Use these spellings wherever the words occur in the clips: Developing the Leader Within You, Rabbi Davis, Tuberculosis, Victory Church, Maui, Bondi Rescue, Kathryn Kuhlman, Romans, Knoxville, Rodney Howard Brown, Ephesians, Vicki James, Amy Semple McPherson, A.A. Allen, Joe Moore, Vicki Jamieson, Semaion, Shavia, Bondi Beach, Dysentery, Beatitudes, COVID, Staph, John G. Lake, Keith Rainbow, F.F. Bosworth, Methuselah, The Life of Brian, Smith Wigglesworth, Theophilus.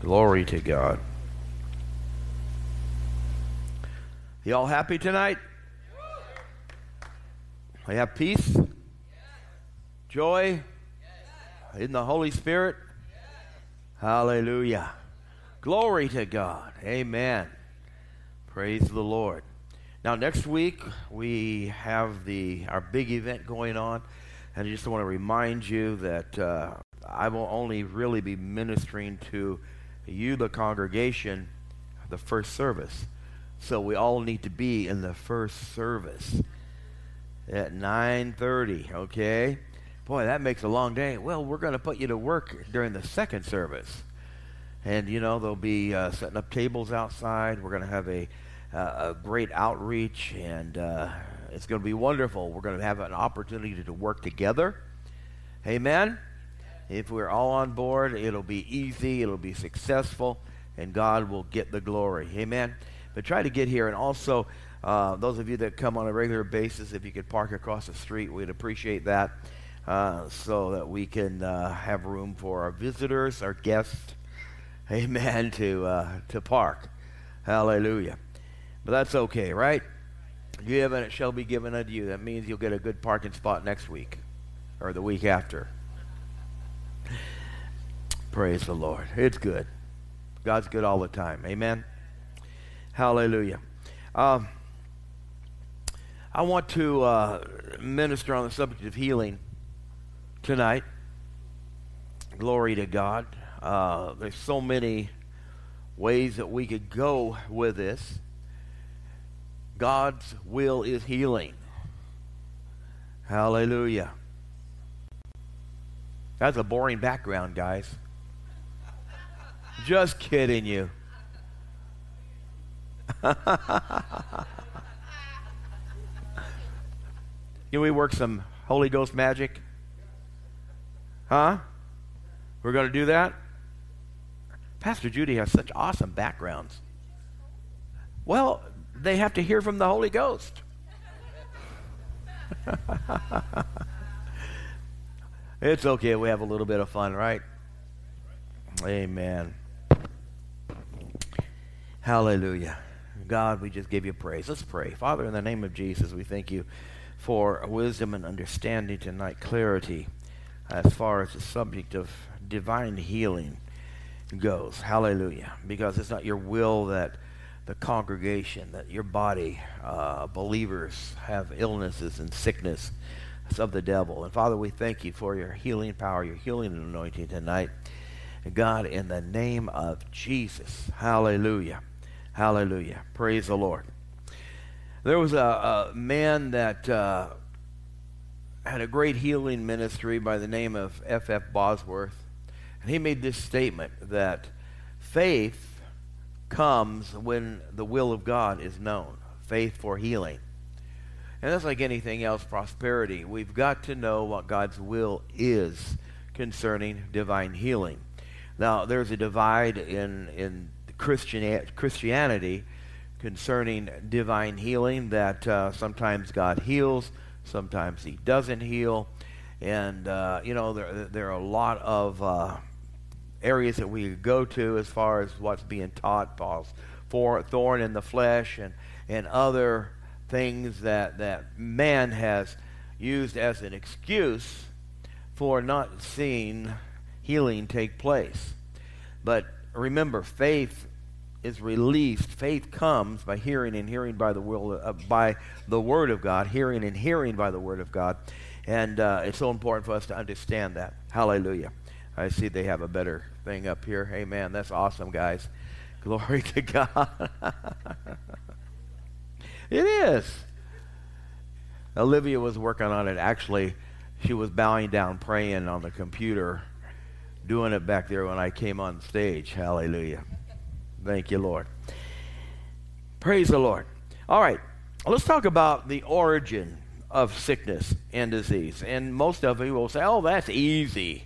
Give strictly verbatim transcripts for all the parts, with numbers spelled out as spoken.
Glory to God. Y'all happy tonight? I have peace, yes. Joy, yes. In the Holy Spirit. Yes. Hallelujah. Glory to God. Amen. Praise the Lord. Now, next week, we have the our big event going on. And I just want to remind you that uh, I will only really be ministering to you, the congregation, the first service. So we all need to be in the first service at nine thirty, okay? Boy, that makes a long day. Well, we're going to put you to work during the second service. And, you know, they'll be uh, setting up tables outside. We're going to have a, uh, a great outreach, and uh, it's going to be wonderful. We're going to have an opportunity to, to work together. Amen? If we're all on board, it'll be easy, it'll be successful, and God will get the glory. Amen? But try to get here, and also... Uh, those of you that come on a regular basis, if you could park across the street, we'd appreciate that, uh, so that we can uh, have room for our visitors, our guests, amen, to uh, to park. Hallelujah. But that's okay, right? Give and it shall be given unto you. That means you'll get a good parking spot next week or the week after. Praise the Lord. It's good. God's good all the time. Amen. Hallelujah. Um, I want to uh, minister on the subject of healing tonight. Glory to God. Uh, there's so many ways that we could go with this. God's will is healing. Hallelujah. That's a boring background, guys. Just kidding you. Can we work some Holy Ghost magic? Huh? We're going to do that? Pastor Judy has such awesome backgrounds. Well, they have to hear from the Holy Ghost. It's okay. We have a little bit of fun, right? Amen. Hallelujah. God, we just give you praise. Let's pray. Father, in the name of Jesus, we thank you for wisdom and understanding tonight, clarity as far as the subject of divine healing goes. Hallelujah. Because it's not your will that the congregation, that your body, uh, believers have illnesses and sickness. It's of the devil. And Father, we thank you for your healing power, your healing anointing tonight. God, in the name of Jesus. Hallelujah. Hallelujah. Praise the Lord. There was a, a man that uh, had a great healing ministry by the name of F F Bosworth, and he made this statement that faith comes when the will of God is known, faith for healing. And that's like anything else, prosperity. We've got to know what God's will is concerning divine healing. Now, there's a divide in, in Christian, Christianity concerning divine healing, that uh, sometimes God heals, sometimes he doesn't heal, and uh, you know there, there are a lot of uh, areas that we go to as far as what's being taught, Paul's for thorn in the flesh and, and other things that, that man has used as an excuse for not seeing healing take place. But remember, faith is released. Faith comes by hearing, and hearing by the will, uh, by the Word of God. Hearing and hearing by the Word of God, and uh, it's so important for us to understand that. Hallelujah! I see they have a better thing up here. Amen. That's awesome, guys. Glory to God. It is. Olivia was working on it. Actually, she was bowing down, praying on the computer, doing it back there when I came on stage. Hallelujah. Thank you, Lord. Praise the Lord. All right, let's talk about the origin of sickness and disease. And most of you will say, oh, that's easy.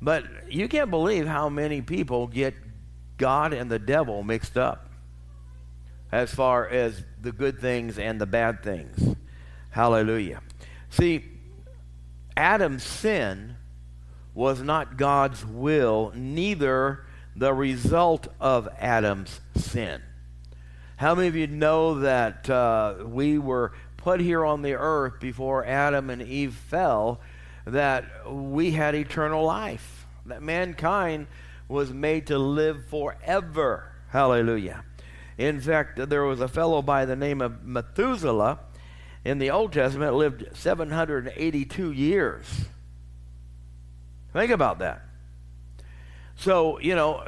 But you can't believe how many people get God and the devil mixed up as far as the good things and the bad things. Hallelujah. See, Adam's sin was not God's will, neither the result of Adam's sin. How many of you know that uh, we were put here on the earth before Adam and Eve fell, that we had eternal life, that mankind was made to live forever? Hallelujah. In fact, there was a fellow by the name of Methuselah in the Old Testament, lived seven hundred eighty-two years. Think about that. So, you know,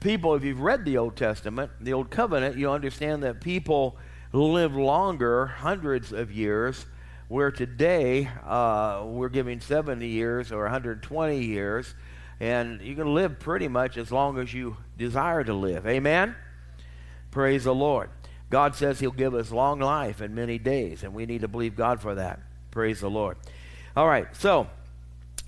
people, if you've read the Old Testament, the Old Covenant, you understand that people live longer, hundreds of years, where today uh, we're giving seventy years or one hundred twenty years, and you can live pretty much as long as you desire to live. Amen? Praise the Lord. God says he'll give us long life and many days, and we need to believe God for that. Praise the Lord. All right, so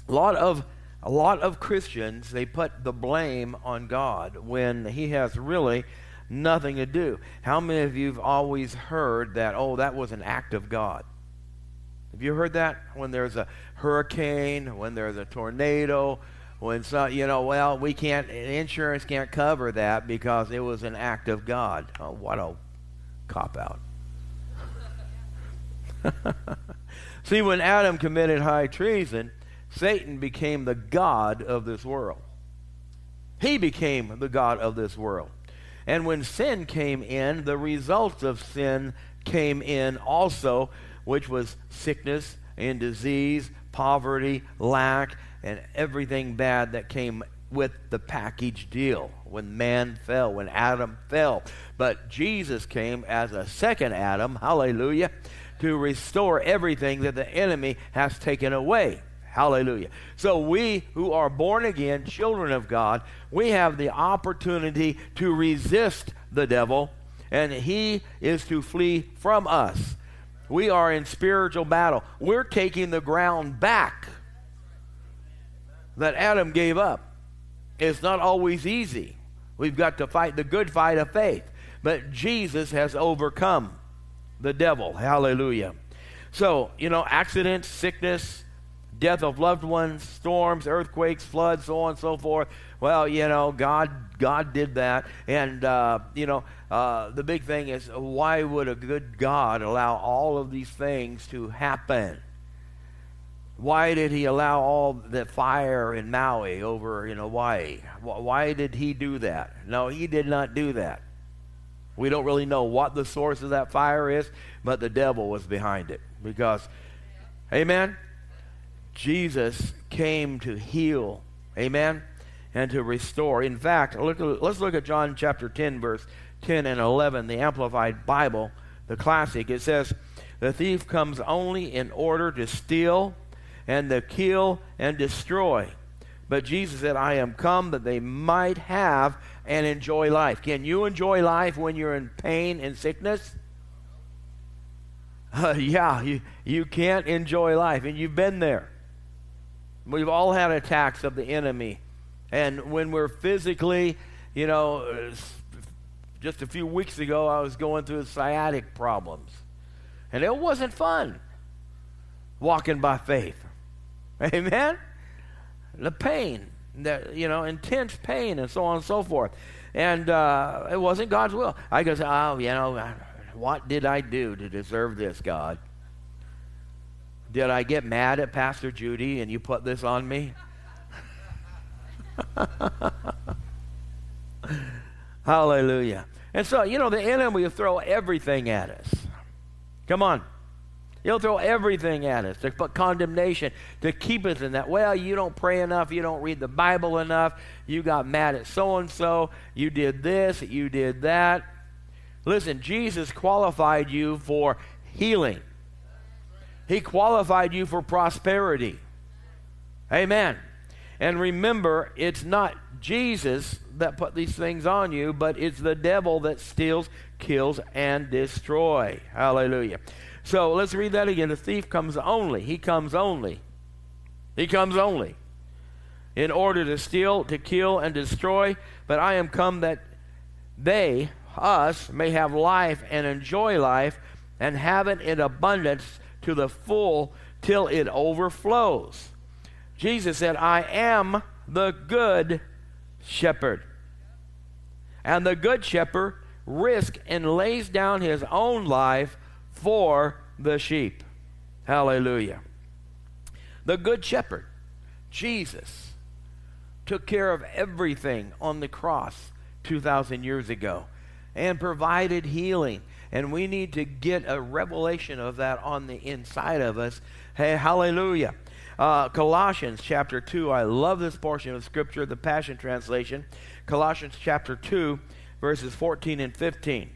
a lot of a lot of Christians, they put the blame on God when he has really nothing to do. How many of you have always heard that, oh, that was an act of God? Have you heard that? When there's a hurricane, when there's a tornado, when, so, you know, well, we can't, insurance can't cover that because it was an act of God. Oh, what a cop-out. See, when Adam committed high treason, Satan became the god of this world. He became the god of this world. And when sin came in, the results of sin came in also, which was sickness and disease, poverty, lack, and everything bad that came with the package deal when man fell, when Adam fell. But Jesus came as a second Adam, hallelujah, to restore everything that the enemy has taken away. Hallelujah. So we who are born again, children of God, we have the opportunity to resist the devil, and he is to flee from us. We are in spiritual battle. We're taking the ground back that Adam gave up. It's not always easy. We've got to fight the good fight of faith. But Jesus has overcome the devil. Hallelujah. So, you know, accidents, sickness, death of loved ones, storms, earthquakes, floods, so on and so forth. Well, you know, God God did that. And, uh, you know, uh, the big thing is, why would a good God allow all of these things to happen? Why did he allow all the fire in Maui over in Hawaii? Why did he do that? No, he did not do that. We don't really know what the source of that fire is, but the devil was behind it. Because, amen? Jesus came to heal, amen, and to restore. In fact, look, let's look at John chapter ten, verse ten and eleven, the Amplified Bible, the classic. It says, "The thief comes only in order to steal and to kill and destroy. But Jesus said, I am come that they might have and enjoy life." Can you enjoy life when you're in pain and sickness? Uh, yeah, you, you can't enjoy life, and you've been there. We've all had attacks of the enemy. And when we're physically, you know, just a few weeks ago, I was going through sciatic problems. And it wasn't fun walking by faith. Amen? The pain, the, you know, intense pain and so on and so forth. And uh, it wasn't God's will. I could say, oh, you know, what did I do to deserve this, God? Did I get mad at Pastor Judy and you put this on me? Hallelujah. And so, you know, the enemy will throw everything at us. Come on. He'll throw everything at us, to put condemnation, to keep us in that. Well, you don't pray enough. You don't read the Bible enough. You got mad at so-and-so. You did this. You did that. Listen, Jesus qualified you for healing. He qualified you for prosperity. Amen. And remember, it's not Jesus that put these things on you, but it's the devil that steals, kills, and destroys. Hallelujah. So let's read that again. The thief comes only. He comes only. He comes only in order to steal, to kill, and destroy. But I am come that they, us, may have life and enjoy life and have it in abundance to the full till it overflows. Jesus said, I am the good shepherd. And the good shepherd risks and lays down his own life for the sheep. Hallelujah. The good shepherd, Jesus, took care of everything on the cross two thousand years ago and provided healing. And we need to get a revelation of that on the inside of us. Hey, hallelujah. Uh, Colossians chapter two. I love this portion of Scripture, the Passion Translation. Colossians chapter two, verses fourteen and fifteen.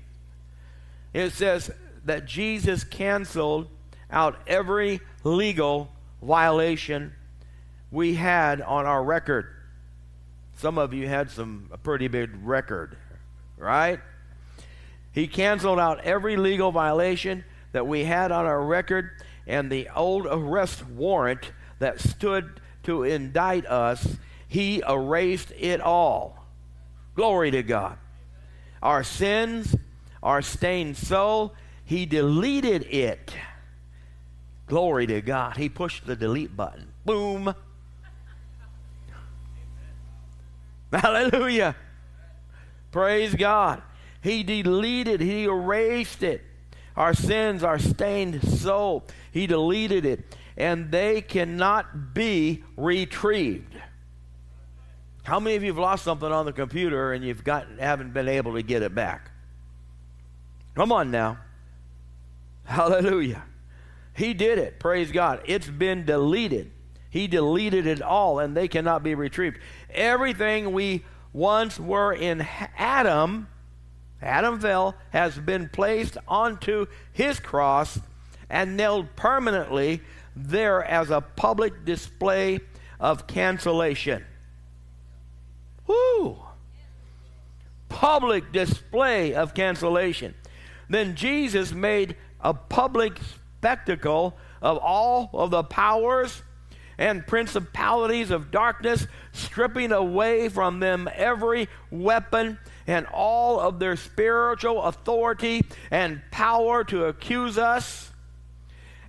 It says that Jesus canceled out every legal violation we had on our record. Some of you had some a pretty big record, right? He canceled out every legal violation that we had on our record, and the old arrest warrant that stood to indict us, he erased it all. Glory to God. Our sins, our stained soul, he deleted it. Glory to God. He pushed the delete button. Boom. Hallelujah. Praise God. He deleted, he erased it. Our sins, our stained soul, he deleted it. And they cannot be retrieved. How many of you have lost something on the computer and you've gotten, haven't been able to get it back? Come on now. Hallelujah. He did it. Praise God. It's been deleted. He deleted it all, and they cannot be retrieved. Everything we once were in Adam, Adam fell, has been placed onto his cross and nailed permanently there as a public display of cancellation. Woo! Public display of cancellation. Then Jesus made a public spectacle of all of the powers and principalities of darkness, stripping away from them every weapon and all of their spiritual authority and power to accuse us.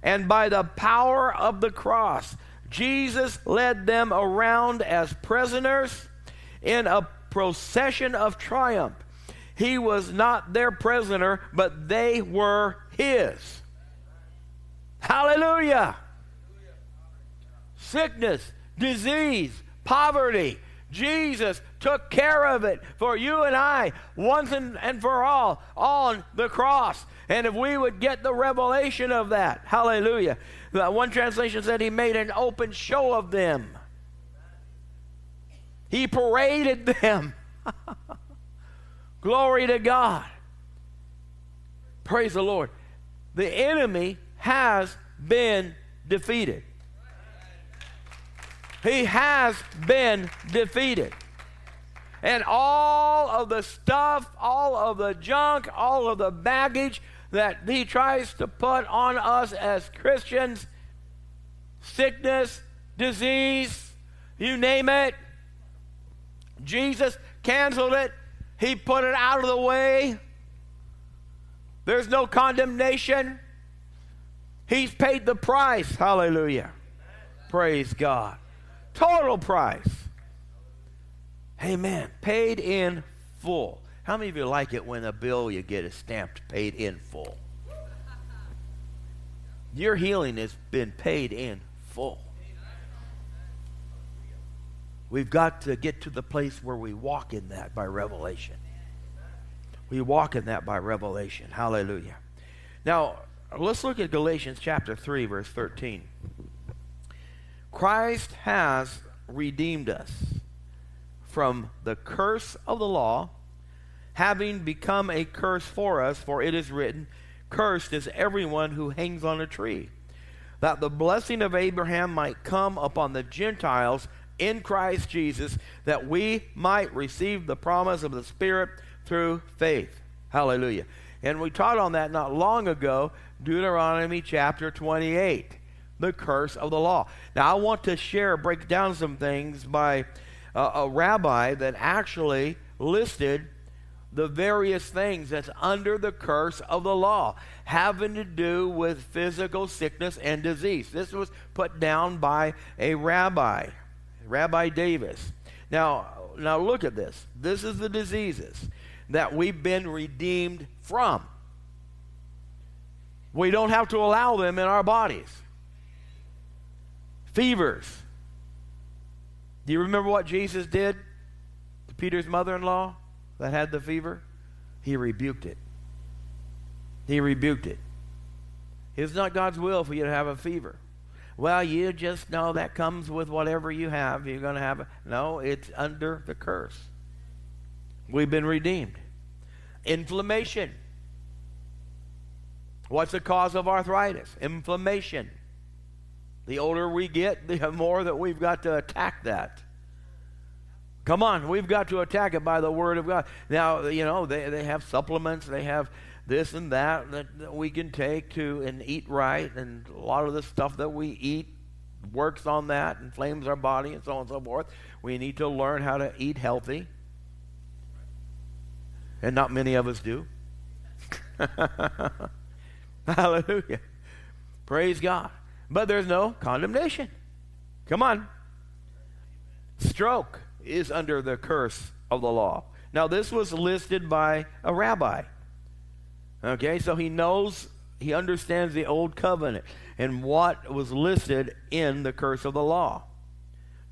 And by the power of the cross, Jesus led them around as prisoners in a procession of triumph. He was not their prisoner, but they were his. Hallelujah! Sickness, disease, poverty. Jesus took care of it for you and I once and, and for all on the cross. And if we would get the revelation of that, hallelujah. One translation said he made an open show of them. He paraded them. Glory to God. Praise the Lord. The enemy has been defeated. He has been defeated. And all of the stuff, all of the junk, all of the baggage that he tries to put on us as Christians, sickness, disease, you name it, Jesus canceled it. He put it out of the way. There's no condemnation. He's paid the price. Hallelujah. Praise God. Total price. Amen. Paid in full. How many of you like it when a bill you get is stamped paid in full? Your healing has been paid in full. We've got to get to the place where we walk in that by revelation. We walk in that by revelation. Hallelujah. Now, let's look at Galatians chapter three, verse thirteen. Christ has redeemed us from the curse of the law, having become a curse for us, for it is written, "Cursed is everyone who hangs on a tree," that the blessing of Abraham might come upon the Gentiles in Christ Jesus, that we might receive the promise of the Spirit through faith. Hallelujah. And we taught on that not long ago, Deuteronomy chapter twenty-eight. The curse of the law. Now, I want to share, break down some things by uh, a rabbi that actually listed the various things that's under the curse of the law, having to do with physical sickness and disease. This was put down by a rabbi, Rabbi Davis. Now, now look at this. This is the diseases that we've been redeemed from. We don't have to allow them in our bodies. Fevers. Do you remember what Jesus did to Peter's mother-in-law that had the fever? He rebuked it. He rebuked it. It's not God's will for you to have a fever. Well, you just know that comes with whatever you have. You're going to have it. No, it's under the curse. We've been redeemed. Inflammation. What's the cause of arthritis? Inflammation. The older we get, the more that we've got to attack that. Come on, we've got to attack it by the Word of God. Now, you know, they, they have supplements. They have this and that, that that we can take to and eat right, and a lot of the stuff that we eat works on that, inflames our body, and so on and so forth. We need to learn how to eat healthy, and not many of us do. Hallelujah. Praise God. But there's no condemnation. Come on. Stroke is under the curse of the law. Now, this was listed by a rabbi. Okay, so he knows, he understands the old covenant and what was listed in the curse of the law.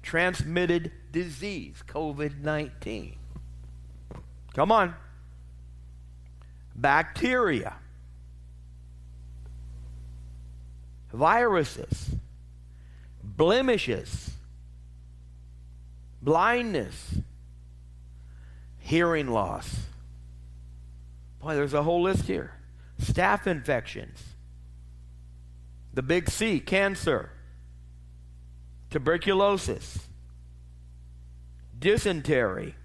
Transmitted disease, COVID nineteen. Come on. Bacteria. Viruses, blemishes, blindness, hearing loss. Boy, there's a whole list here. Staph infections. The big C, cancer. Tuberculosis. Dysentery.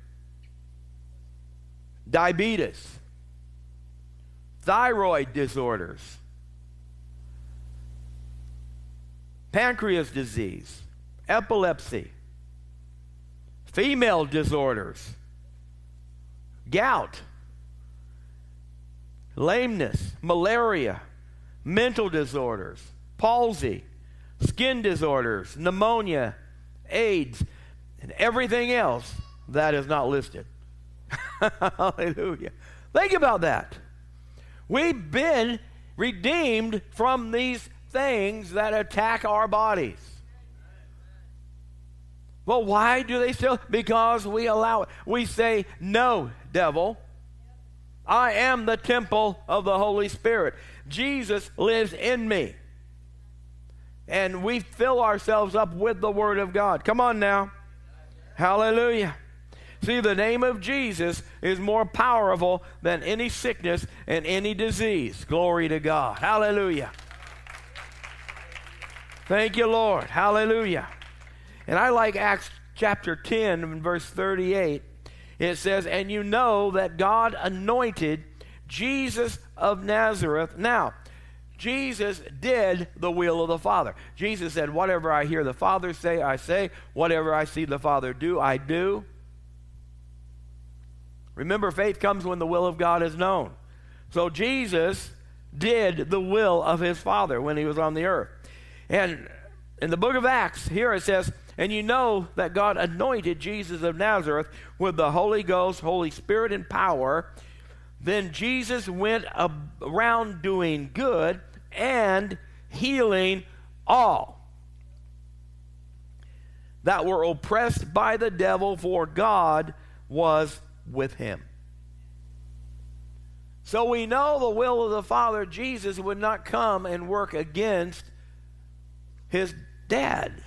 Diabetes. Thyroid disorders. Pancreas disease, epilepsy, female disorders, gout, lameness, malaria, mental disorders, palsy, skin disorders, pneumonia, AIDS, and everything else that is not listed. Hallelujah. Think about that. We've been redeemed from these things that attack our bodies. Well, why do they still? Because we allow it. We say, no, devil. I am the temple of the Holy Spirit. Jesus lives in me. And we fill ourselves up with the Word of God. Come on now. Hallelujah. See, the name of Jesus is more powerful than any sickness and any disease. Glory to God. Hallelujah. Thank you, Lord. Hallelujah. And I like Acts chapter ten and verse thirty-eight. It says, and you know that God anointed Jesus of Nazareth. Now, Jesus did the will of the Father. Jesus said, whatever I hear the Father say, I say. Whatever I see the Father do, I do. Remember, faith comes when the will of God is known. So Jesus did the will of his Father when he was on the earth. And in the book of Acts, here it says, and you know that God anointed Jesus of Nazareth with the Holy Ghost, Holy Spirit, and power. Then Jesus went around doing good and healing all that were oppressed by the devil, for God was with him. So we know the will of the Father. Jesus would not come and work against his dad.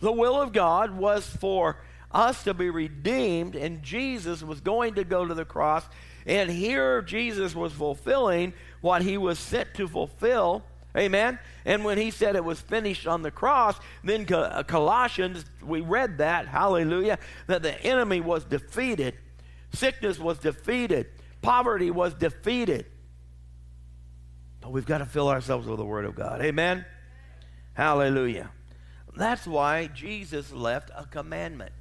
The will of God was for us to be redeemed, and Jesus was going to go to the cross. And here Jesus was fulfilling what he was sent to fulfill. Amen. And when he said it was finished on the cross, then Colossians, we read that, hallelujah, that the enemy was defeated. Sickness was defeated. Poverty was defeated. But we've got to fill ourselves with the Word of God. Amen. Hallelujah. That's why Jesus left a commandment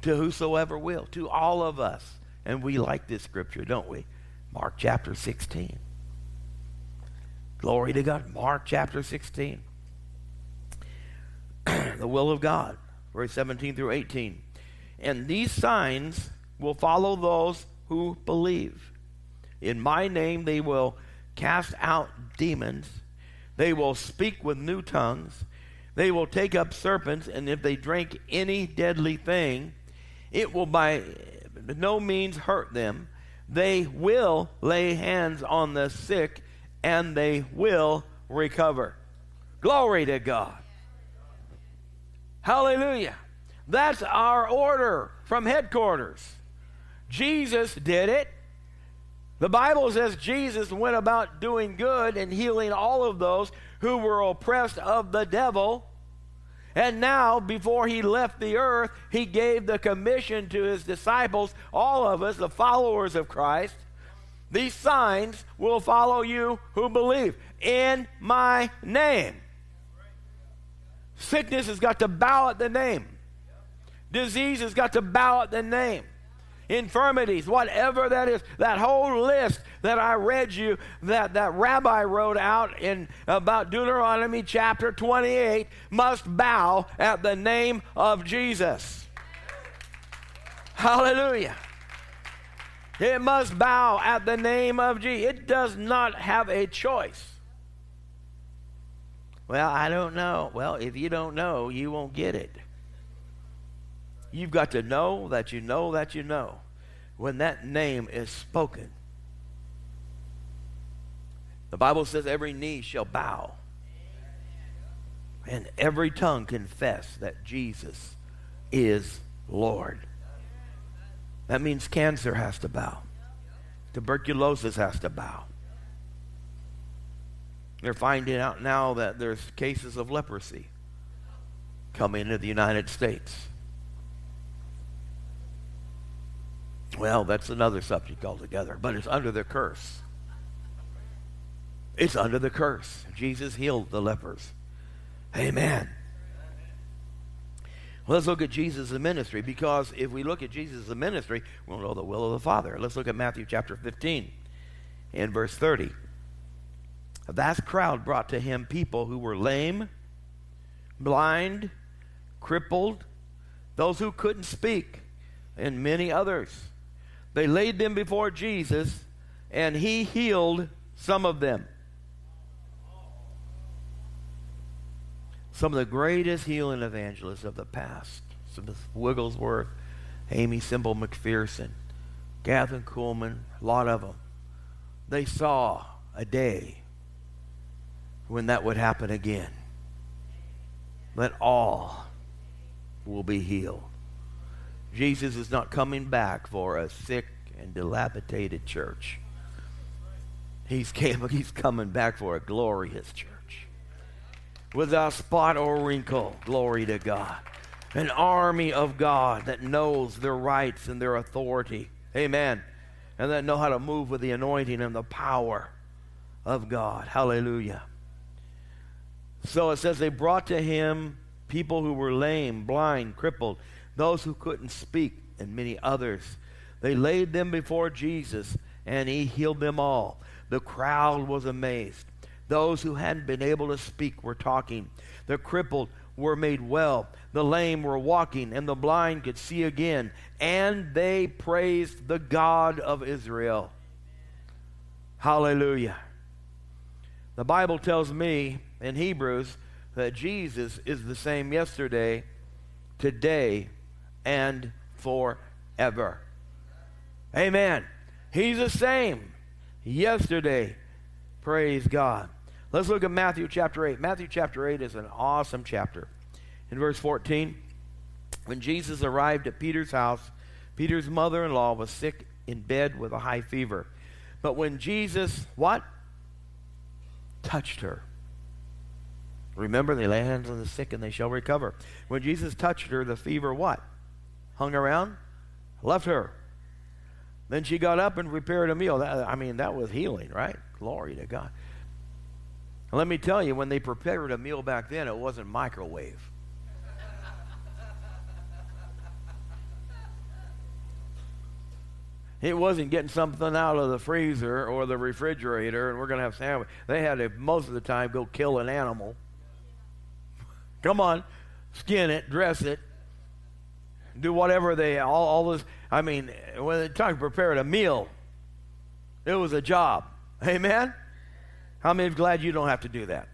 to whosoever will, to all of us. And we like this scripture, don't we? Mark chapter sixteen. Glory to God. Mark chapter sixteen. The will of God. verse seventeen through eighteen. And these signs will follow those who believe. In my name they will cast out demons. They will speak with new tongues. They will take up serpents, and if they drink any deadly thing, it will by no means hurt them. They will lay hands on the sick, and they will recover. Glory to God. Hallelujah. That's our order from headquarters. Jesus did it. The Bible says Jesus went about doing good and healing all of those who were oppressed of the devil. And now, before he left the earth, he gave the commission to his disciples, all of us, the followers of Christ. These signs will follow you who believe in my name. Sickness has got to bow at the name. Disease has got to bow at the name. Infirmities, whatever that is, that whole list that I read you, that, that rabbi wrote out in about Deuteronomy chapter twenty-eight, must bow at the name of Jesus. Hallelujah. It must bow at the name of Jesus. It does not have a choice. Well, I don't know. Well, if you don't know, you won't get it. You've got to know that you know that you know when that name is spoken. The Bible says every knee shall bow and every tongue confess that Jesus is Lord. That means cancer has to bow. Tuberculosis has to bow. They're finding out now that there's cases of leprosy coming into the United States. Well, that's another subject altogether, but it's under the curse. It's under the curse. Jesus healed the lepers. Amen. Well, let's look at Jesus' ministry, because if we look at Jesus' ministry, we'll know the will of the Father. Let's look at Matthew chapter fifteen and verse thirty. A vast crowd brought to him people who were lame, blind, crippled, those who couldn't speak, and many others. They laid them before Jesus, and he healed some of them. Some of the greatest healing evangelists of the past, Smith Wigglesworth, Amy Semple McPherson, Kathryn Kuhlman, a lot of them, they saw a day when that would happen again. That all will be healed. Jesus is not coming back for a sick and dilapidated church. He's, came, he's coming back for a glorious church. Without spot or wrinkle, glory to God. An army of God that knows their rights and their authority. Amen. And that know how to move with the anointing and the power of God. Hallelujah. So it says they brought to him people who were lame, blind, crippled, those who couldn't speak, and many others. They laid them before Jesus, and he healed them all. The crowd was amazed. Those who hadn't been able to speak were talking. The crippled were made well. The lame were walking, and the blind could see again. And they praised the God of Israel. Hallelujah. The Bible tells me in Hebrews that Jesus is the same yesterday, today, and forever. Amen. He's the same yesterday. Praise God. Let's look at Matthew chapter eight. Matthew chapter eight is an awesome chapter. In verse fourteen, when Jesus arrived at Peter's house, Peter's mother-in-law was sick in bed with a high fever. But when Jesus, what? Touched her. Remember, they lay hands on the sick and they shall recover. When Jesus touched her, the fever, what? Hung around? Left her. Then she got up and prepared a meal. That, I mean, that was healing, right? Glory to God. And let me tell you, when they prepared a meal back then, it wasn't microwave. It wasn't getting something out of the freezer or the refrigerator and we're going to have sandwich. They had to, most of the time, go kill an animal. Come on, skin it, dress it, do whatever they, all, all those, I mean, when they're trying to prepare a meal, it was a job. Amen? How many are glad you don't have to do that?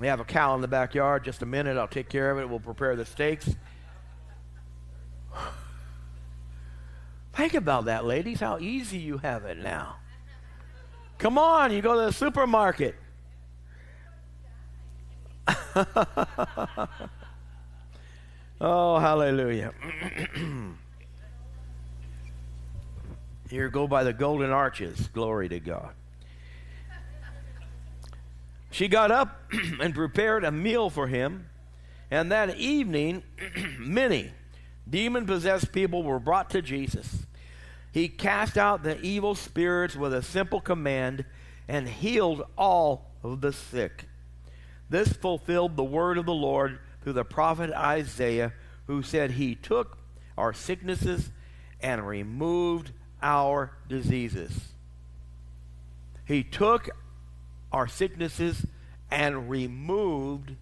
We have a cow in the backyard. Just a minute, I'll take care of it. We'll prepare the steaks. Think about that, ladies, how easy you have it now. Come on, you go to the supermarket. Oh, hallelujah. Here go by the golden arches. Glory to God. She got up and prepared a meal for him, and that evening many demon-possessed people were brought to Jesus. He cast out the evil spirits with a simple command and healed all of the sick. This fulfilled the word of the Lord through the prophet Isaiah, who said he took our sicknesses and removed our diseases. He took our sicknesses and removed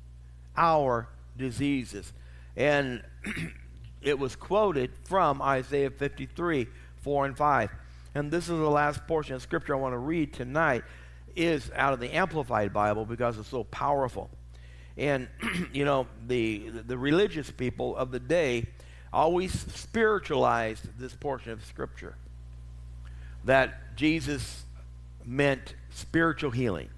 our diseases. And it was quoted from Isaiah fifty-three, four and five. And this is the last portion of scripture I want to read tonight, is out of the Amplified Bible, because it's so powerful. And, you know, the, the religious people of the day always spiritualized this portion of scripture, that Jesus meant spiritual healing,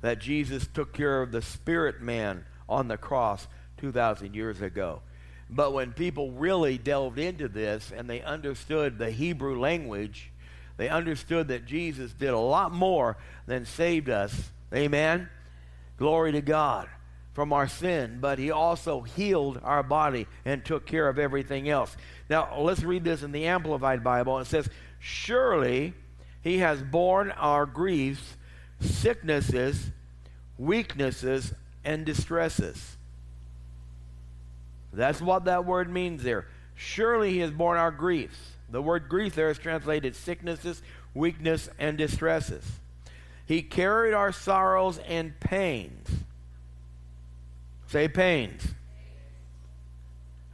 that Jesus took care of the spirit man on the cross two thousand years ago. But when people really delved into this and they understood the Hebrew language, they understood that Jesus did a lot more than saved us. Amen? Glory to God from our sin. But he also healed our body and took care of everything else. Now, let's read this in the Amplified Bible. It says, surely he has borne our griefs, sicknesses, weaknesses, and distresses. That's what that word means there. Surely he has borne our griefs. The word grief there is translated sicknesses, weakness, and distresses. He carried our sorrows and pains. Say pains.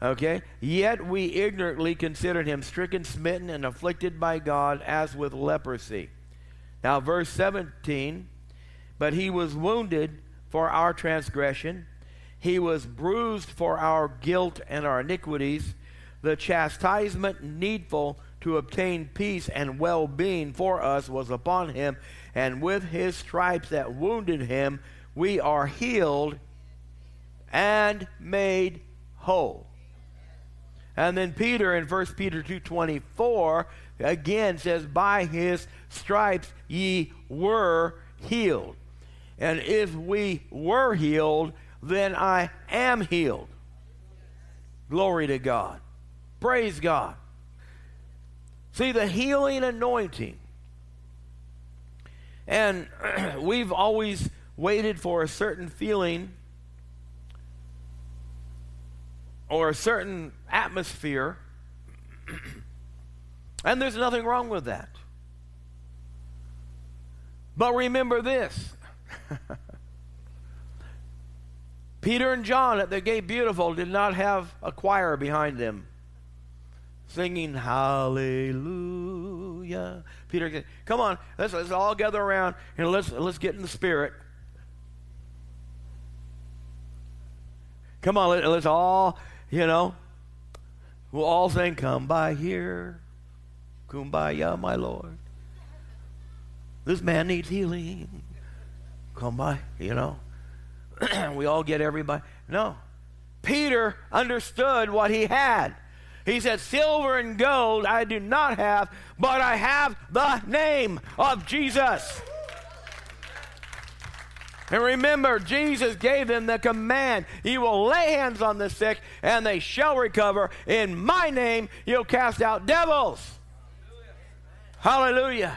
Okay? Yet we ignorantly considered him stricken, smitten, and afflicted by God as with leprosy. Now verse seventeen, but he was wounded for our transgression. He was bruised for our guilt and our iniquities. The chastisement needful to obtain peace and well-being for us was upon him, and with his stripes that wounded him, we are healed and made whole. And then Peter in First Peter two twenty-four again says, by his stripes ye were healed. And if we were healed, then I am healed. Glory to God. Praise God. See, the healing anointing. And we've always waited for a certain feeling or a certain atmosphere. And there's nothing wrong with that. But remember this. Peter and John at the Gate Beautiful did not have a choir behind them singing hallelujah. Peter said, come on, let's, let's all gather around and let's, let's get in the spirit. Come on, let, let's all, you know, we'll all sing, come by here, kumbaya, my Lord. This man needs healing. Come by, you know. We all get everybody. No. Peter understood what he had. He said, silver and gold I do not have, but I have the name of Jesus. And remember, Jesus gave them the command, you will lay hands on the sick and they shall recover. In my name, you'll cast out devils. Hallelujah. Hallelujah.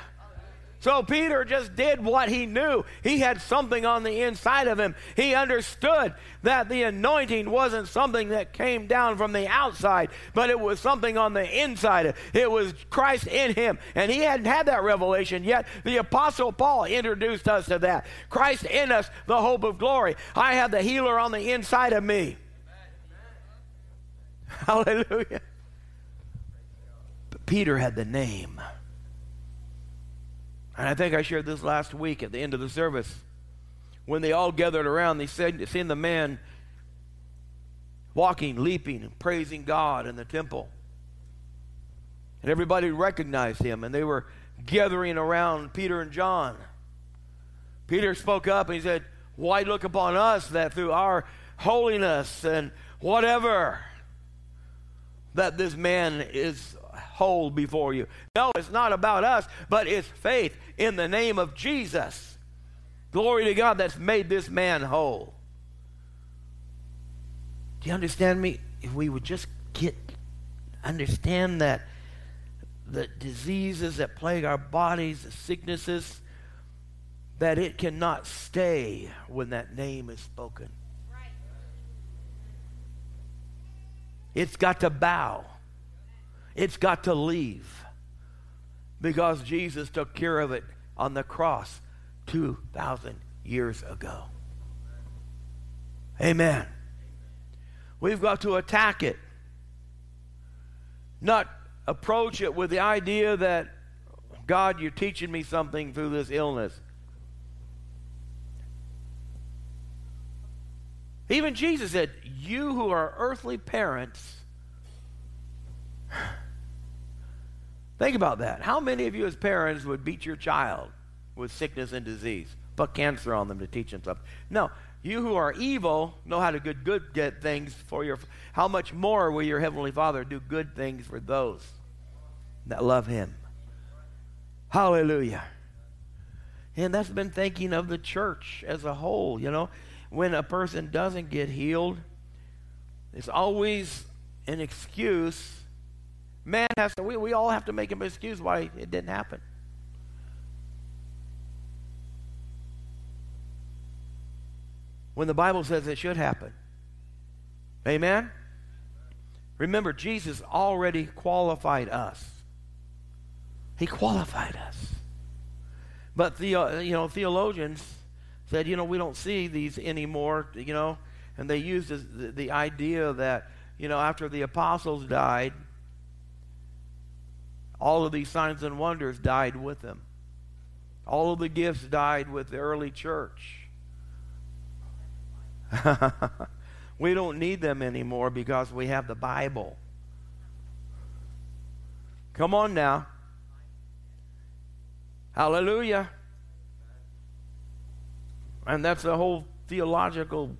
So Peter just did what he knew. He had something on the inside of him. He understood that the anointing wasn't something that came down from the outside, but it was something on the inside. It was Christ in him. And he hadn't had that revelation yet. The Apostle Paul introduced us to that. Christ in us, the hope of glory. I have the healer on the inside of me. Hallelujah. But Peter had the name. And I think I shared this last week at the end of the service. When they all gathered around, they said, seen the man walking, leaping, and praising God in the temple. And everybody recognized him, and they were gathering around Peter and John. Peter spoke up, and he said, "Why look upon us that through our holiness and whatever that this man is whole before you?" No, it's not about us, but it's faith in the name of Jesus. Glory to God that's made this man whole. Do you understand me? If we would just get understand that the diseases that plague our bodies, the sicknesses, that it cannot stay when that name is spoken. Right. It's got to bow. It's got to leave. Because Jesus took care of it on the cross two thousand years ago. Amen. We've got to attack it. Not approach it with the idea that, God, you're teaching me something through this illness. Even Jesus said, you who are earthly parents, think about that. How many of you as parents would beat your child with sickness and disease, put cancer on them to teach them something? No. You who are evil know how to do good, good get things for your... How much more will your Heavenly Father do good things for those that love Him? Hallelujah. And that's been thinking of the church as a whole, you know. When a person doesn't get healed, it's always an excuse. Man has to... We, we all have to make an excuse why it didn't happen. When the Bible says it should happen. Amen? Remember, Jesus already qualified us. He qualified us. But the, uh, you know, theologians said, you know, we don't see these anymore, you know, and they used this, the, the idea that, you know, after the apostles died, all of these signs and wonders died with them. All of the gifts died with the early church. We don't need them anymore because we have the Bible. Come on now. Hallelujah. And that's the whole theological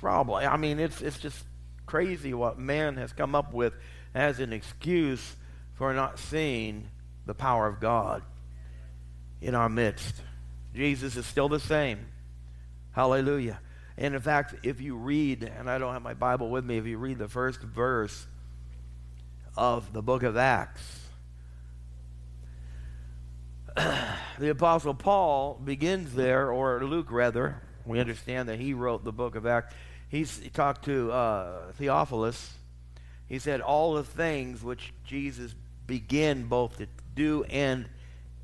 problem. I mean, it's it's just crazy what man has come up with as an excuse for not seeing the power of God in our midst. Jesus is still the same. Hallelujah. And in fact, if you read, and I don't have my Bible with me, if you read the first verse of the book of Acts, the Apostle Paul begins there, or Luke rather, we understand that he wrote the book of Acts. He's, he talked to uh, Theophilus. He said, all the things which Jesus began both to do and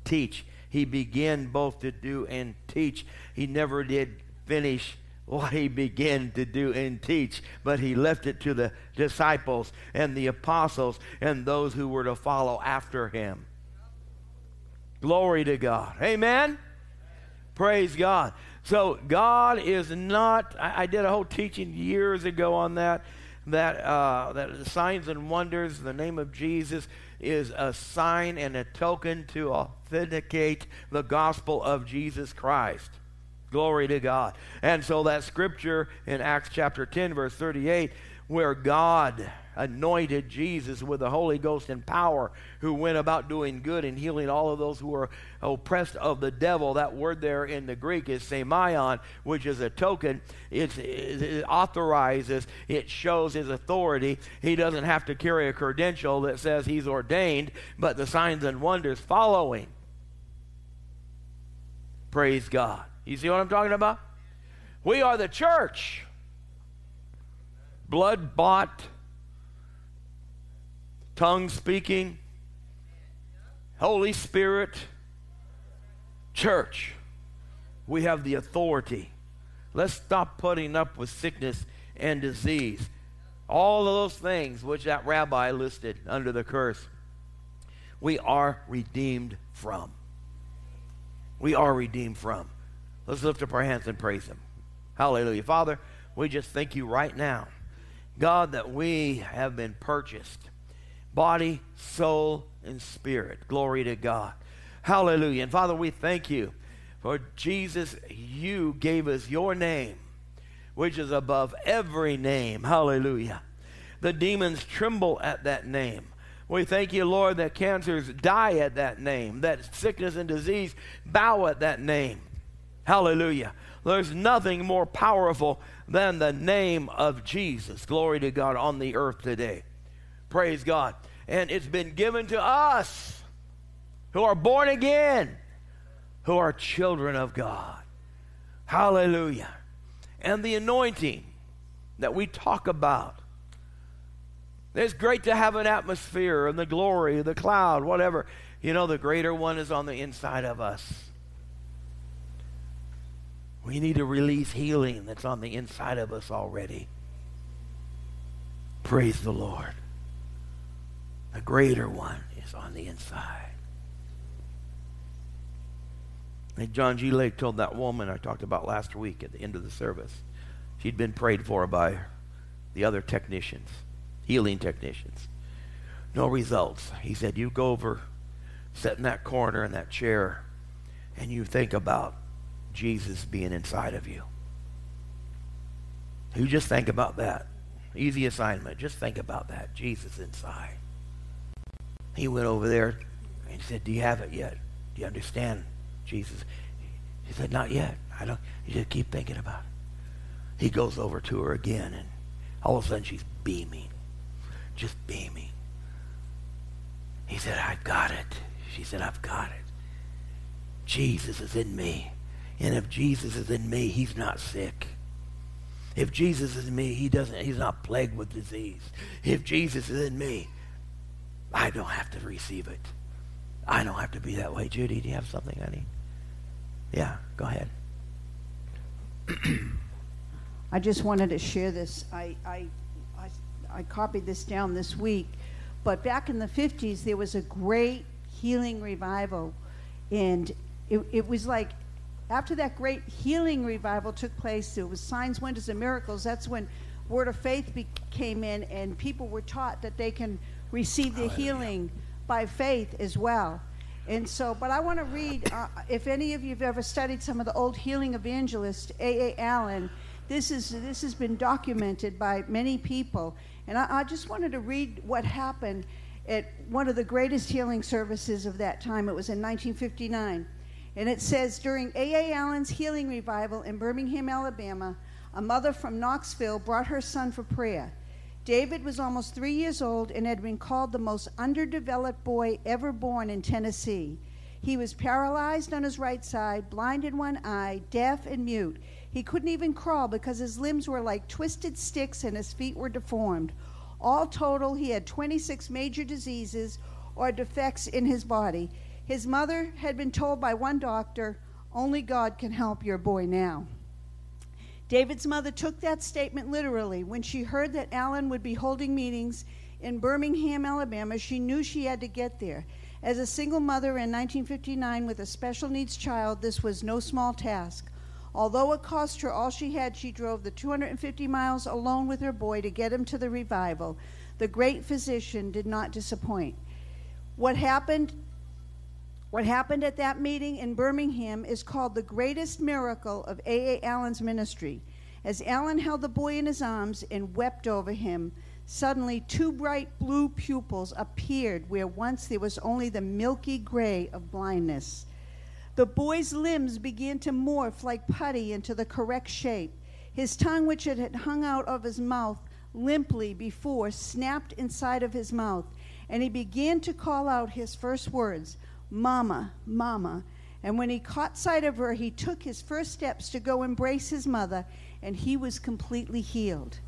teach. He began both to do and teach. He never did finish what he began to do and teach, but he left it to the disciples and the apostles and those who were to follow after him. Glory to God. Amen? Amen. Praise God. So God is not, I, I did a whole teaching years ago on that, that, uh, that the signs and wonders, the name of Jesus is a sign and a token to authenticate the gospel of Jesus Christ. Glory to God. And so that scripture in Acts chapter ten, verse thirty-eight, where God anointed Jesus with the Holy Ghost and power, who went about doing good and healing all of those who were oppressed of the devil. That word there in the Greek is semaion, which is a token. It's, it authorizes, it shows his authority. He doesn't have to carry a credential that says he's ordained, but the signs and wonders following. Praise God. You see what I'm talking about? We are the church. Blood-bought, tongue-speaking, Holy Spirit, church. We have the authority. Let's stop putting up with sickness and disease. all of those things which that rabbi listed under the curse, we are redeemed from. We are redeemed from. Let's lift up our hands and praise him. Hallelujah. Father, we just thank you right now, God, that we have been purchased, body, soul, and spirit. Glory to God. Hallelujah. And Father, we thank you for Jesus. You gave us your name, which is above every name. Hallelujah. The demons tremble at that name. We thank you, Lord, that cancers die at that name, that sickness and disease bow at that name. Hallelujah. There's nothing more powerful than the name of Jesus. Glory to God on the earth today. Praise God. And it's been given to us who are born again, who are children of God. Hallelujah. And the anointing that we talk about. It's great to have an atmosphere and the glory, the cloud, whatever. You know, the greater one is on the inside of us. We need to release healing that's on the inside of us already. Praise the Lord. The greater one is on the inside. And John G. Lake told that woman I talked about last week at the end of the service. She'd been prayed for by the other technicians, healing technicians. No results. He said, you go over, sit in that corner in that chair, and you think about Jesus being inside of you. You just think about that. Easy assignment. Just think about that. Jesus inside. He went over there and said, do you have it yet? Do you understand Jesus? He said, not yet. I don't. You just keep thinking about it. He goes over to her again, and all of a sudden she's beaming. Just beaming. He said, I've got it. She said, I've got it. Jesus is in me. And if Jesus is in me, he's not sick. If Jesus is in me, he doesn't, he's not plagued with disease. If Jesus is in me, I don't have to receive it. I don't have to be that way. Judy, do you have something I need? Yeah, go ahead. I just wanted to share this. I, I, I, I copied this down this week. But back in the fifties, there was a great healing revival. And it, it was like, after that great healing revival took place, it was signs, wonders, and miracles. That's when word of faith be- came in, and people were taught that they can receive the healing by faith as well. And so, but I want to read, uh, if any of you have ever studied some of the old healing evangelists, A A Allen, this is this has been documented by many people. And I, I just wanted to read what happened at one of the greatest healing services of that time. It was in nineteen fifty-nine. And it says, during A A Allen's healing revival in Birmingham, Alabama, a mother from Knoxville brought her son for prayer. David was almost three years old and had been called the most underdeveloped boy ever born in Tennessee. He was paralyzed on his right side, blind in one eye, deaf and mute. He couldn't even crawl because his limbs were like twisted sticks and his feet were deformed. All total, he had twenty-six major diseases or defects in his body. His mother had been told by one doctor, only God can help your boy now. David's mother took that statement literally. When she heard that Allen would be holding meetings in Birmingham, Alabama, she knew she had to get there. As a single mother in nineteen fifty-nine with a special needs child, this was no small task. Although it cost her all she had, she drove the two hundred fifty miles alone with her boy to get him to the revival. The great physician did not disappoint. What happened? What happened at that meeting in Birmingham is called the greatest miracle of A A Allen's ministry. As Allen held the boy in his arms and wept over him, suddenly two bright blue pupils appeared where once there was only the milky gray of blindness. The boy's limbs began to morph like putty into the correct shape. His tongue, which had hung out of his mouth limply before, snapped inside of his mouth, and he began to call out his first words, Mama, Mama. And when he caught sight of her, he took his first steps to go embrace his mother, and he was completely healed.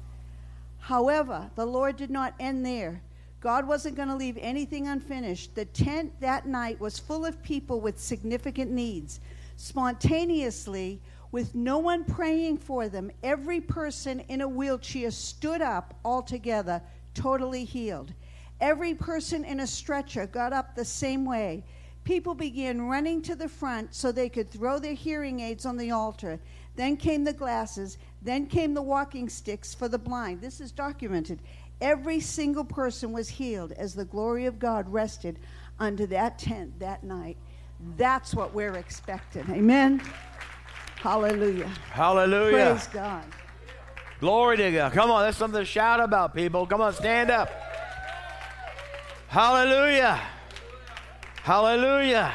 However, the Lord did not end there. God wasn't going to leave anything unfinished. The tent that night was full of people with significant needs. Spontaneously, With no one praying for them, every person in a wheelchair stood up altogether, totally healed. Every person in a stretcher got up the same way. People began running to the front so they could throw their hearing aids on the altar. Then came the glasses. Then came the walking sticks for the blind. This is documented. Every single person was healed as the glory of God rested under that tent that night. That's what we're expecting. Amen. Hallelujah. Hallelujah. Praise God. Glory to God. Come on, that's something to shout about, people. Come on, stand up. Hallelujah. Hallelujah.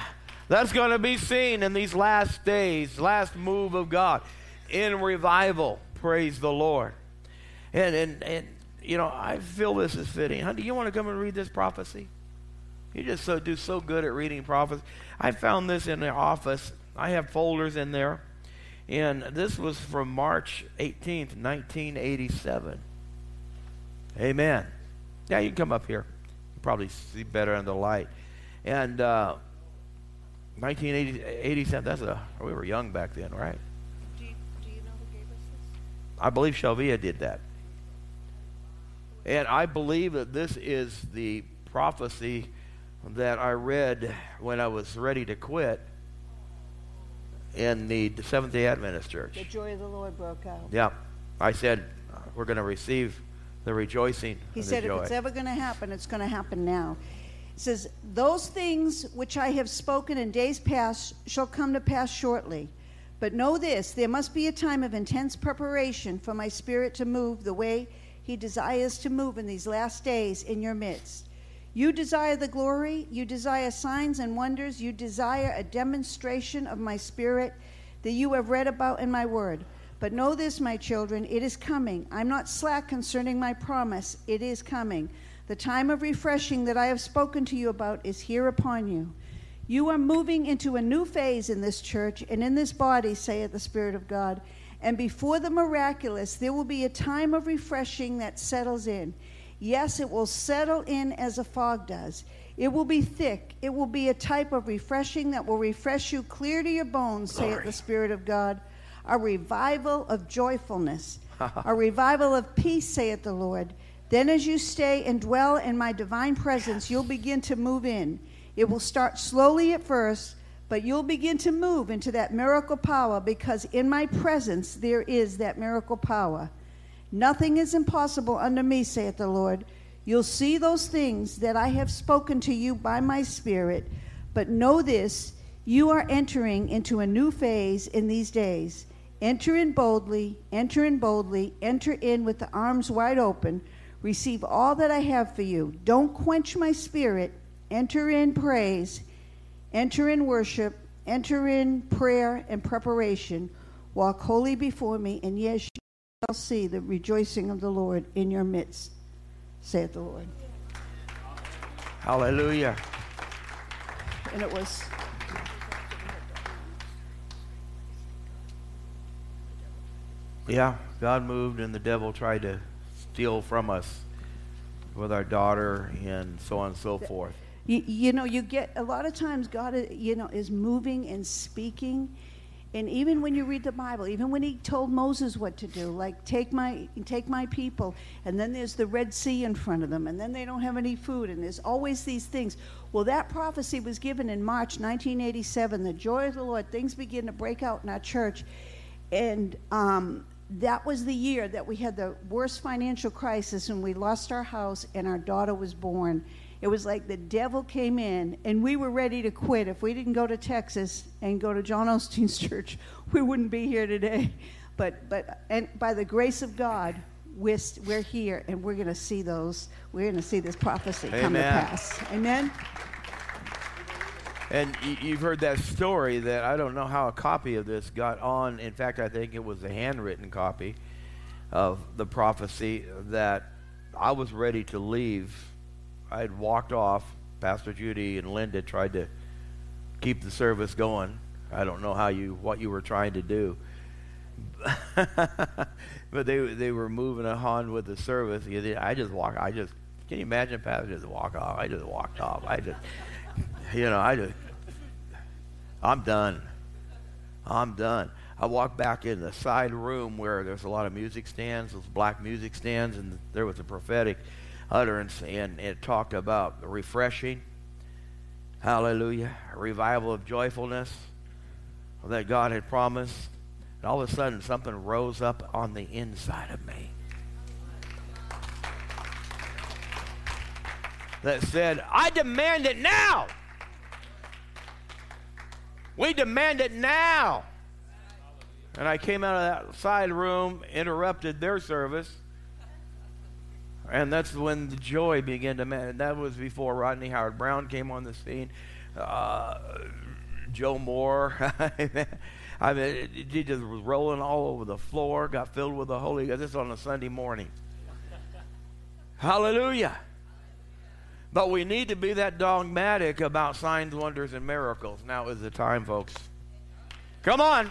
That's going to be seen in these last days, last move of God in revival. Praise the Lord. And, and, and you know, I feel this is fitting. Honey, you want to come and read this prophecy? You just so do so good at reading prophecy. I found this in the office. I have folders in there. And this was from March eighteenth, nineteen eighty-seven. Amen. Now, you can come up here. You probably see better in the light. And uh, nineteen eighty-seven, that's a, we were young back then, right? Do you, do you know who gave us this? I believe Shavia did that. And I believe that this is the prophecy that I read when I was ready to quit in the Seventh-day Adventist Church. The joy of the Lord broke out. Yeah. I said, we're going to receive the rejoicing. He said, if it's ever going to happen, it's going to happen now. It says, those things which I have spoken in days past shall come to pass shortly. But know this, there must be a time of intense preparation for my Spirit to move the way he desires to move in these last days in your midst. You desire the glory, you desire signs and wonders, you desire a demonstration of my Spirit that you have read about in my word. But know this, my children, it is coming. I'm not slack concerning my promise. It is coming. The time of refreshing that I have spoken to you about is here upon you. You are moving into a new phase in this church and in this body, saith the Spirit of God. And before the miraculous, there will be a time of refreshing that settles in. Yes, it will settle in as a fog does. It will be thick. It will be a type of refreshing that will refresh you clear to your bones, saith the Spirit of God. A revival of joyfulness. A revival of peace, saith the Lord. Then as you stay and dwell in my divine presence, yes, you'll begin to move in. It will start slowly at first, but you'll begin to move into that miracle power, because in my presence there is that miracle power. Nothing is impossible under me, saith the Lord. You'll see those things that I have spoken to you by my Spirit. But know this, you are entering into a new phase in these days. Enter in boldly, enter in boldly, enter in with the arms wide open. Receive all that I have for you. Don't quench my Spirit. Enter in praise, enter in worship, enter in prayer and preparation. Walk wholly before me, and yes, you shall see the rejoicing of the Lord in your midst, saith the Lord. Hallelujah. And it was... Yeah, God moved and the devil tried to steal from us with our daughter and so on and so forth. You, you know, you get a lot of times God, you know, is moving and speaking. And even when you read the Bible, even when he told Moses what to do, like take my take my people, and then there's the Red Sea in front of them, and then they don't have any food, and there's always these things. Well, that prophecy was given in March nineteen eighty-seven. The joy of the Lord, things begin to break out in our church. And um, that was the year that we had the worst financial crisis, and we lost our house, and our daughter was born. It was like the devil came in, and we were ready to quit. If we didn't go to Texas and go to John Osteen's church, we wouldn't be here today. But but and by the grace of God, we're, we're here, and we're going to see those. We're going to see this prophecy Amen. Come to pass. Amen. And you've heard that story that I don't know how a copy of this got on. In fact, I think it was a handwritten copy of the prophecy that I was ready to leave. I had walked off. Pastor Judy and Linda tried to keep the service going. I don't know how you what you were trying to do. But they they were moving on with the service. I just walked. I just can you imagine Pastor just walk off? I just walked off. I just You know, I just, I'm done. I'm done. I walked back in the side room where there's a lot of music stands, those black music stands, and there was a prophetic utterance, and it talked about refreshing, hallelujah, a revival of joyfulness that God had promised. And all of a sudden, something rose up on the inside of me that said, I demand it now. We demand it now. And I came out of that side room, interrupted their service, and that's when the joy began to man. That was before Rodney Howard Brown came on the scene. Uh, Joe Moore. I mean, he just was rolling all over the floor, got filled with the Holy Ghost. This is on a Sunday morning. Hallelujah. But we need to be that dogmatic about signs, wonders, and miracles. Now is the time, folks. Come on.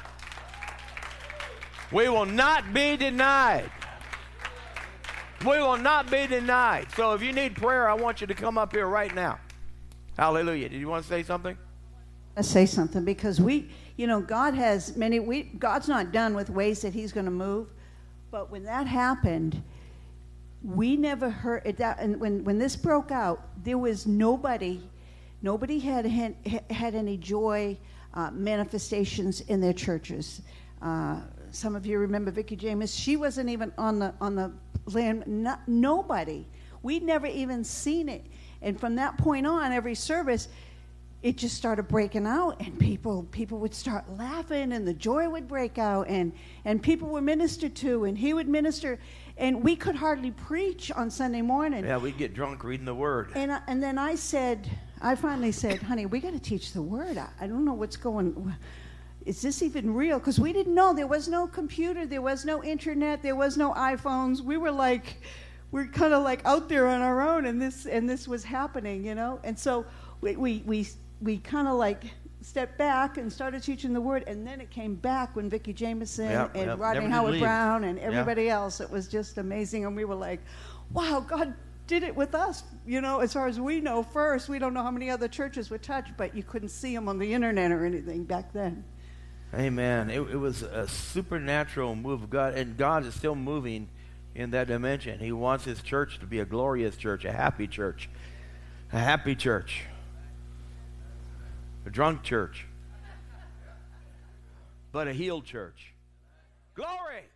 We will not be denied. We will not be denied. So if you need prayer, I want you to come up here right now. Hallelujah. Did you want to say something? I say something because we, you know, God has many, we, God's not done with ways that he's going to move. But when that happened, we never heard it that, and when, when this broke out, there was nobody, nobody had had, had any joy uh, manifestations in their churches. Uh, some of you remember Vicki James. She wasn't even on the on the land. No, nobody. We'd never even seen it. And from that point on, every service, it just started breaking out, and people people would start laughing, and the joy would break out, and and people were ministered to, and he would minister. And we could hardly preach on Sunday morning. Yeah, we'd get drunk reading the Word. And I, and then I said, I finally said, honey, we got to teach the Word. I, I don't know what's going. Is this even real? Because we didn't know. There was no computer. There was no internet. There was no iPhones. We were like, we're kind of like out there on our own. And this and this was happening, you know. And so we we we, we kind of like stepped back and started teaching the Word, and then it came back when Vicki Jamieson yeah, and yeah, Rodney Howard Brown and everybody yeah. else. It was just amazing, and we were like, wow, God did it with us, you know, as far as we know first. We don't know how many other churches were touched, but you couldn't see them on the internet or anything back then. Amen. It, it was a supernatural move of God, and God is still moving in that dimension. He wants his church to be a glorious church, a happy church, a happy church. A drunk church, but a healed church. Glory!